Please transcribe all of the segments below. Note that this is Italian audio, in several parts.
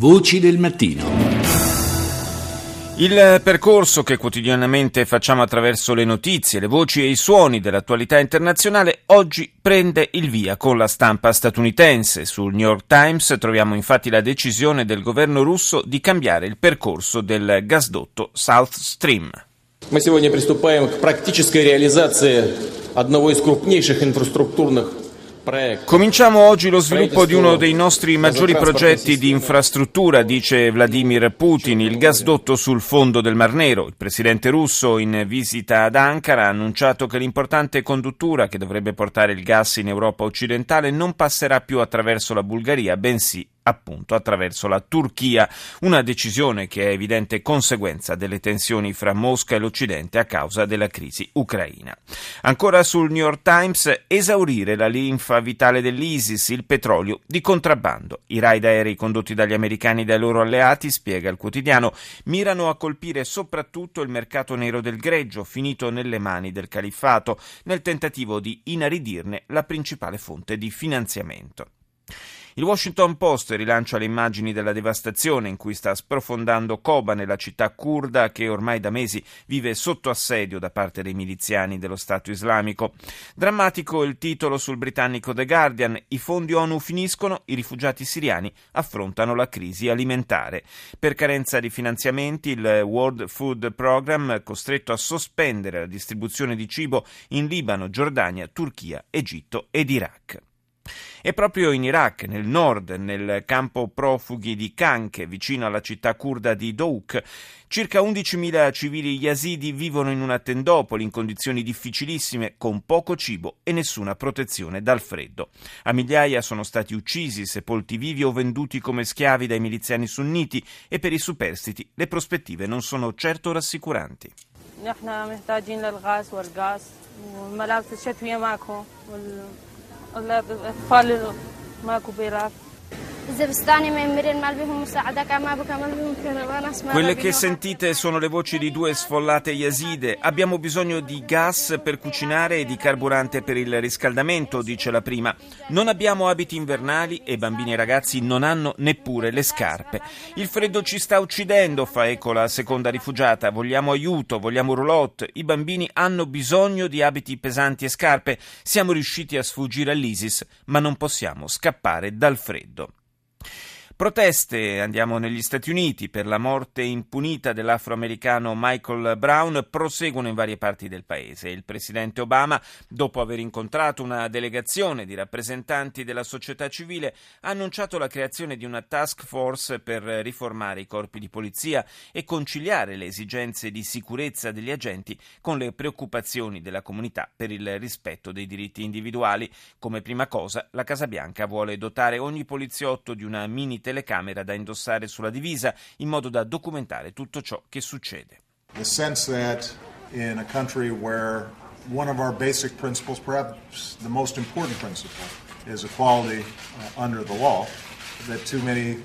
Voci del mattino. Il percorso che quotidianamente facciamo attraverso le notizie, le voci e i suoni dell'attualità internazionale oggi prende il via con la stampa statunitense. Sul New York Times troviamo infatti la decisione del governo russo di cambiare il percorso del gasdotto South Stream. Мы сегодня приступаем к практической реализации одного из крупнейших инфраструктурных. Cominciamo oggi lo sviluppo di uno dei nostri maggiori progetti di infrastruttura, dice Vladimir Putin, il gasdotto sul fondo del Mar Nero. Il presidente russo, in visita ad Ankara, ha annunciato che l'importante conduttura che dovrebbe portare il gas in Europa occidentale non passerà più attraverso la Bulgaria, bensì appunto attraverso la Turchia, una decisione che è evidente conseguenza delle tensioni fra Mosca e l'Occidente a causa della crisi ucraina. Ancora sul New York Times, esaurire la linfa vitale dell'ISIS, il petrolio di contrabbando. I raid aerei condotti dagli americani e dai loro alleati, spiega il quotidiano, mirano a colpire soprattutto il mercato nero del greggio, finito nelle mani del califfato, nel tentativo di inaridirne la principale fonte di finanziamento. Il Washington Post rilancia le immagini della devastazione in cui sta sprofondando Kobane, la città curda che ormai da mesi vive sotto assedio da parte dei miliziani dello Stato islamico. Drammatico il titolo sul britannico The Guardian: i fondi ONU finiscono, i rifugiati siriani affrontano la crisi alimentare. Per carenza di finanziamenti il World Food Program è costretto a sospendere la distribuzione di cibo in Libano, Giordania, Turchia, Egitto ed Iraq. E proprio in Iraq, nel nord, nel campo profughi di Khan, che è vicino alla città curda di Douk, circa 11.000 civili yazidi vivono in una tendopoli in condizioni difficilissime, con poco cibo e nessuna protezione dal freddo. A migliaia sono stati uccisi, sepolti vivi o venduti come schiavi dai miliziani sunniti, e per i superstiti le prospettive non sono certo rassicuranti. Quelle che sentite sono le voci di due sfollate yazide. Abbiamo bisogno di gas per cucinare e di carburante per il riscaldamento, dice la prima. Non abbiamo abiti invernali e bambini e ragazzi non hanno neppure le scarpe. Il freddo ci sta uccidendo, fa eco la seconda rifugiata. Vogliamo aiuto, vogliamo roulotte. I bambini hanno bisogno di abiti pesanti e scarpe. Siamo riusciti a sfuggire all'ISIS, ma non possiamo scappare dal freddo. Proteste, andiamo negli Stati Uniti, per la morte impunita dell'afroamericano Michael Brown proseguono in varie parti del paese. Il presidente Obama, dopo aver incontrato una delegazione di rappresentanti della società civile, ha annunciato la creazione di una task force per riformare i corpi di polizia e conciliare le esigenze di sicurezza degli agenti con le preoccupazioni della comunità per il rispetto dei diritti individuali. Come prima cosa, la Casa Bianca vuole dotare ogni poliziotto di una mini telecamera da indossare sulla divisa, in modo da documentare tutto ciò che succede. The sense that in a country where one of our basic principles, perhaps the most important principle, is equality under the law, that too many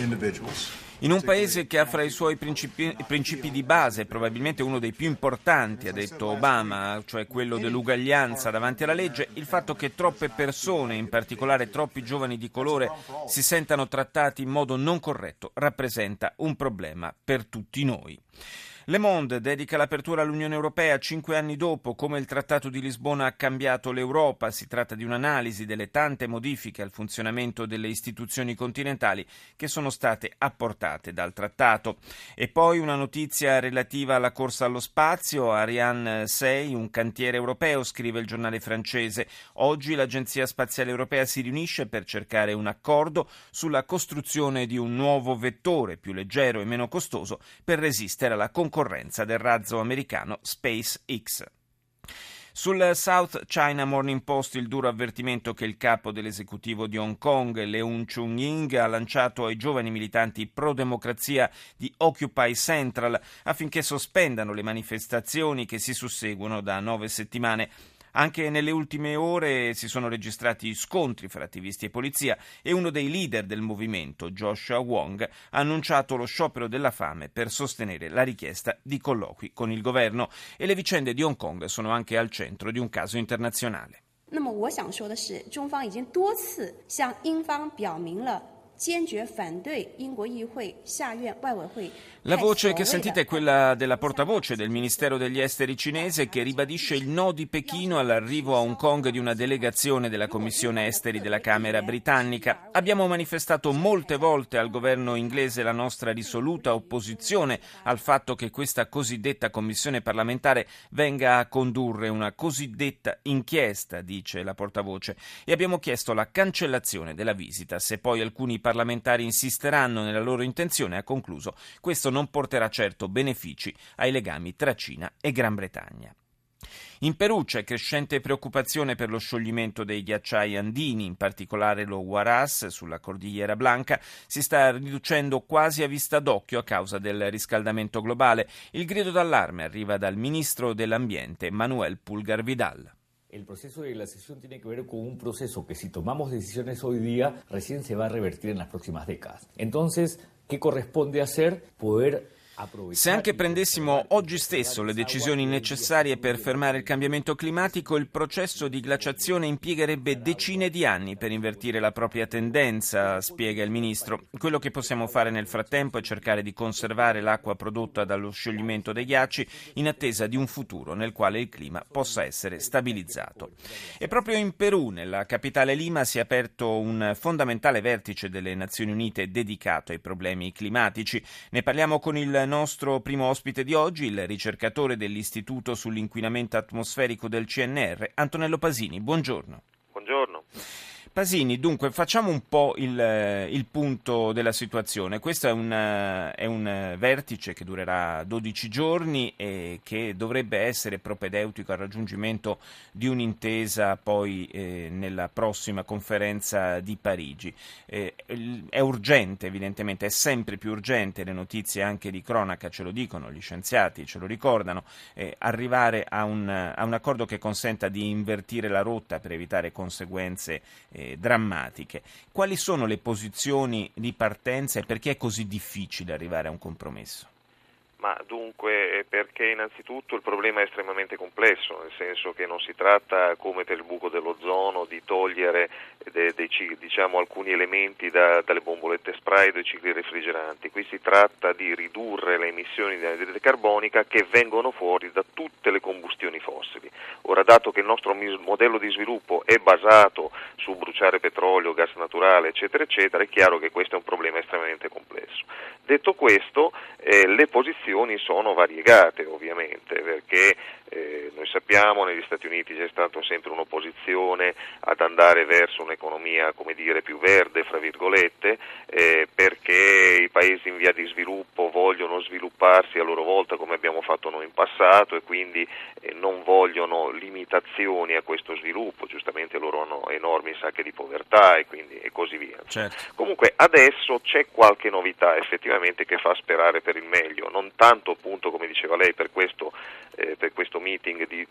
individuals. In un paese che ha fra i suoi principi di base probabilmente uno dei più importanti, ha detto Obama, cioè quello dell'uguaglianza davanti alla legge, il fatto che troppe persone, in particolare troppi giovani di colore, si sentano trattati in modo non corretto rappresenta un problema per tutti noi. Le Monde dedica l'apertura all'Unione Europea 5 anni dopo, come il Trattato di Lisbona ha cambiato l'Europa. Si tratta di un'analisi delle tante modifiche al funzionamento delle istituzioni continentali che sono state apportate dal Trattato. E poi una notizia relativa alla corsa allo spazio, Ariane 6, un cantiere europeo, scrive il giornale francese. Oggi l'Agenzia Spaziale Europea si riunisce per cercare un accordo sulla costruzione di un nuovo vettore più leggero e meno costoso per resistere alla concorrenza del razzo americano SpaceX. Sul South China Morning Post il duro avvertimento che il capo dell'esecutivo di Hong Kong, Leung Chung-ying, ha lanciato ai giovani militanti pro-democrazia di Occupy Central affinché sospendano le manifestazioni che si susseguono da 9 settimane. Anche nelle ultime ore si sono registrati scontri fra attivisti e polizia e uno dei leader del movimento, Joshua Wong, ha annunciato lo sciopero della fame per sostenere la richiesta di colloqui con il governo. E le vicende di Hong Kong sono anche al centro di un caso internazionale. La voce che sentite è quella della portavoce del Ministero degli Esteri cinese, che ribadisce il no di Pechino all'arrivo a Hong Kong di una delegazione della Commissione Esteri della Camera britannica. Abbiamo manifestato molte volte al governo inglese la nostra risoluta opposizione al fatto che questa cosiddetta commissione parlamentare venga a condurre una cosiddetta inchiesta, dice la portavoce, e abbiamo chiesto la cancellazione della visita. Se poi alcuni parlamentari insisteranno nella loro intenzione, ha concluso, questo non porterà certo benefici ai legami tra Cina e Gran Bretagna. In Perù c'è crescente preoccupazione per lo scioglimento dei ghiacciai andini, in particolare lo Huaraz sulla Cordigliera Blanca si sta riducendo quasi a vista d'occhio a causa del riscaldamento globale. Il grido d'allarme arriva dal ministro dell'Ambiente Manuel Pulgar Vidal. El proceso de glaciación tiene que ver con un proceso que si tomamos decisiones hoy día recién se va a revertir en las próximas décadas. Entonces, ¿qué corresponde hacer? Poder... Se anche prendessimo oggi stesso le decisioni necessarie per fermare il cambiamento climatico, il processo di glaciazione impiegherebbe decine di anni per invertire la propria tendenza, spiega il ministro. Quello che possiamo fare nel frattempo è cercare di conservare l'acqua prodotta dallo scioglimento dei ghiacci in attesa di un futuro nel quale il clima possa essere stabilizzato. E proprio in Perù, nella capitale Lima, si è aperto un fondamentale vertice delle Nazioni Unite dedicato ai problemi climatici. Ne parliamo con il nostro primo ospite di oggi, il ricercatore dell'Istituto sull'inquinamento atmosferico del CNR, Antonello Pasini. Buongiorno. Buongiorno. Pasini, dunque, facciamo un po' il punto della situazione. Questo è un vertice che durerà 12 giorni e che dovrebbe essere propedeutico al raggiungimento di un'intesa poi nella prossima conferenza di Parigi. È urgente, evidentemente, è sempre più urgente, le notizie anche di cronaca ce lo dicono, gli scienziati ce lo ricordano, arrivare a un accordo che consenta di invertire la rotta per evitare conseguenze drammatiche. Quali sono le posizioni di partenza e perché è così difficile arrivare a un compromesso? Ma dunque, perché innanzitutto il problema è estremamente complesso, nel senso che non si tratta, come per il buco dell'ozono, di togliere alcuni elementi dalle bombolette spray o dai cicli refrigeranti. Qui si tratta di ridurre le emissioni di anidride carbonica che vengono fuori da tutte le combustioni fossili. Ora, dato che il nostro modello di sviluppo è basato su bruciare petrolio, gas naturale, eccetera, eccetera, è chiaro che questo è un problema estremamente complesso. Detto questo, le posizioni sono variegate, ovviamente, perché noi sappiamo negli Stati Uniti c'è stata sempre un'opposizione ad andare verso un'economia, come dire, più verde, fra virgolette, perché i paesi in via di sviluppo vogliono svilupparsi a loro volta, come abbiamo fatto noi in passato, e quindi non vogliono limitazioni a questo sviluppo. Giustamente loro hanno enormi sacche di povertà e così via. Certo. Comunque adesso c'è qualche novità effettivamente che fa sperare per il meglio, non tanto, appunto, come diceva lei, per questo meeting di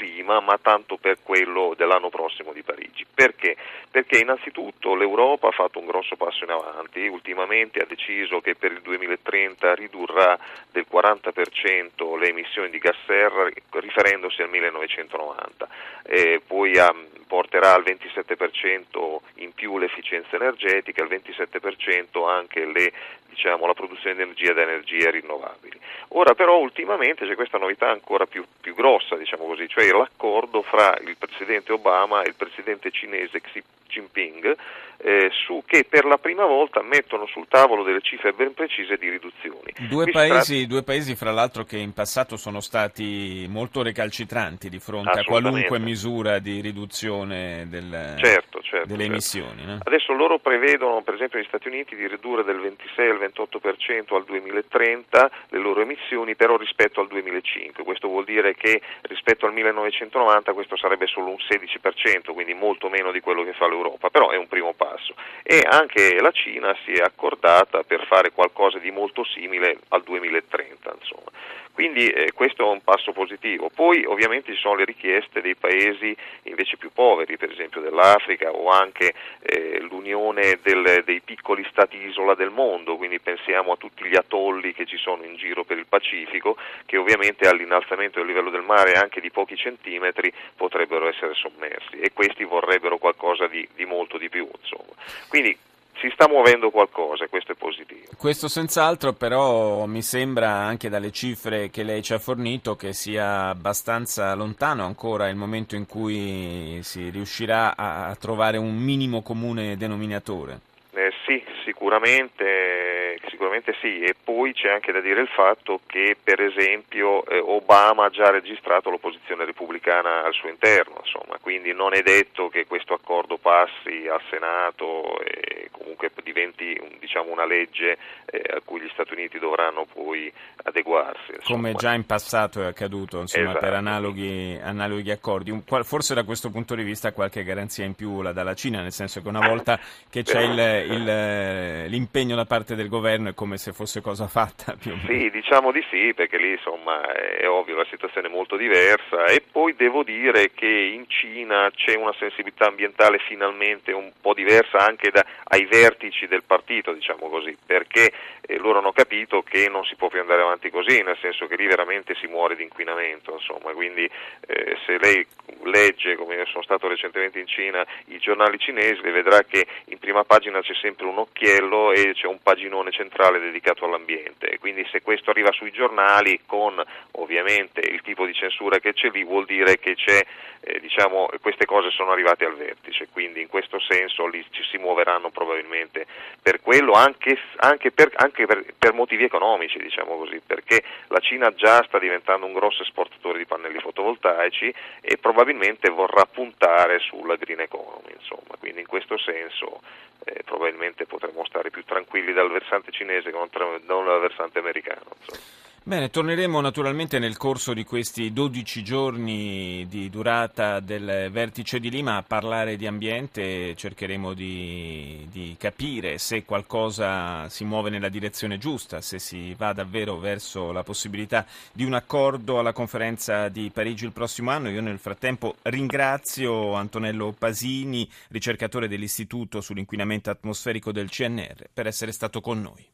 Lima, ma tanto per quello dell'anno prossimo di Parigi. Perché? Perché innanzitutto l'Europa ha fatto un grosso passo in avanti, ultimamente ha deciso che per il 2030 ridurrà del 40% le emissioni di gas serra riferendosi al 1990, poi porterà al 27% in più l'efficienza energetica, al 27% anche la produzione di energia da energie rinnovabili. Ora però ultimamente c'è questa novità ancora più grossa, cioè l'accordo fra il presidente Obama e il presidente cinese Xi Jinping, su che per la prima volta mettono sul tavolo delle cifre ben precise di riduzioni. Due paesi fra l'altro che in passato sono stati molto recalcitranti di fronte a qualunque misura di riduzione delle emissioni. No? Adesso loro prevedono, per esempio, negli Stati Uniti di ridurre del 26 al 28% al 2030 le loro emissioni, però rispetto al 2005. Questo vuol dire che rispetto al 1990 questo sarebbe solo un 16%, quindi molto meno di quello che fa l'Europa, però è un primo passo. E anche la Cina si è accordata per fare qualcosa di molto simile al 2030, insomma. Quindi questo è un passo positivo. Poi ovviamente ci sono le richieste dei paesi invece più poveri, per esempio dell'Africa, o anche l'unione dei piccoli stati isola del mondo, quindi pensiamo a tutti gli atolli che ci sono in giro per il Pacifico, che ovviamente all'innalzamento del livello del mare anche di pochi centimetri potrebbero essere sommersi, e questi vorrebbero qualcosa di molto di più, insomma. Quindi si sta muovendo qualcosa, questo è positivo. Questo senz'altro, però mi sembra anche dalle cifre che lei ci ha fornito che sia abbastanza lontano ancora il momento in cui si riuscirà a trovare un minimo comune denominatore. Sì, sicuramente sì, e poi c'è anche da dire il fatto che per esempio Obama ha già registrato l'opposizione repubblicana al suo interno, insomma, quindi non è detto che questo accordo passi al Senato e comunque diventi una legge a cui gli Stati Uniti dovranno poi adeguarsi, insomma. Come già in passato è accaduto, insomma, esatto, per analoghi accordi. Forse da questo punto di vista qualche garanzia in più la dà la Cina, nel senso che una volta che c'è l'impegno da parte del governo è come se fosse cosa fatta, più o meno. Sì, diciamo di sì, perché lì insomma è ovvio, la situazione è molto diversa, e poi devo dire che in Cina c'è una sensibilità ambientale finalmente un po' diversa anche ai vertici del partito, diciamo così, perché loro hanno capito che non si può più andare avanti così, nel senso che lì veramente si muore di inquinamento, insomma, quindi se lei legge, come io sono stato recentemente in Cina, i giornali cinesi, vedrà che in prima pagina c'è sempre un occhiello e c'è un paginone centrale dedicato all'ambiente, quindi se questo arriva sui giornali con ovviamente il tipo di censura che c'è lì, vuol dire che c'è queste cose sono arrivate al vertice, quindi in questo senso lì ci si muoveranno probabilmente per quello, anche per motivi economici, diciamo così, perché la Cina già sta diventando un grosso esportatore di pannelli fotovoltaici e probabilmente vorrà puntare sulla green economy, insomma, quindi in questo senso probabilmente potremmo stare più tranquilli dal versante cinese che non dal versante americano, insomma. Bene, torneremo naturalmente nel corso di questi 12 giorni di durata del vertice di Lima a parlare di ambiente, cercheremo di capire se qualcosa si muove nella direzione giusta, se si va davvero verso la possibilità di un accordo alla conferenza di Parigi il prossimo anno. Io nel frattempo ringrazio Antonello Pasini, ricercatore dell'Istituto sull'inquinamento atmosferico del CNR, per essere stato con noi.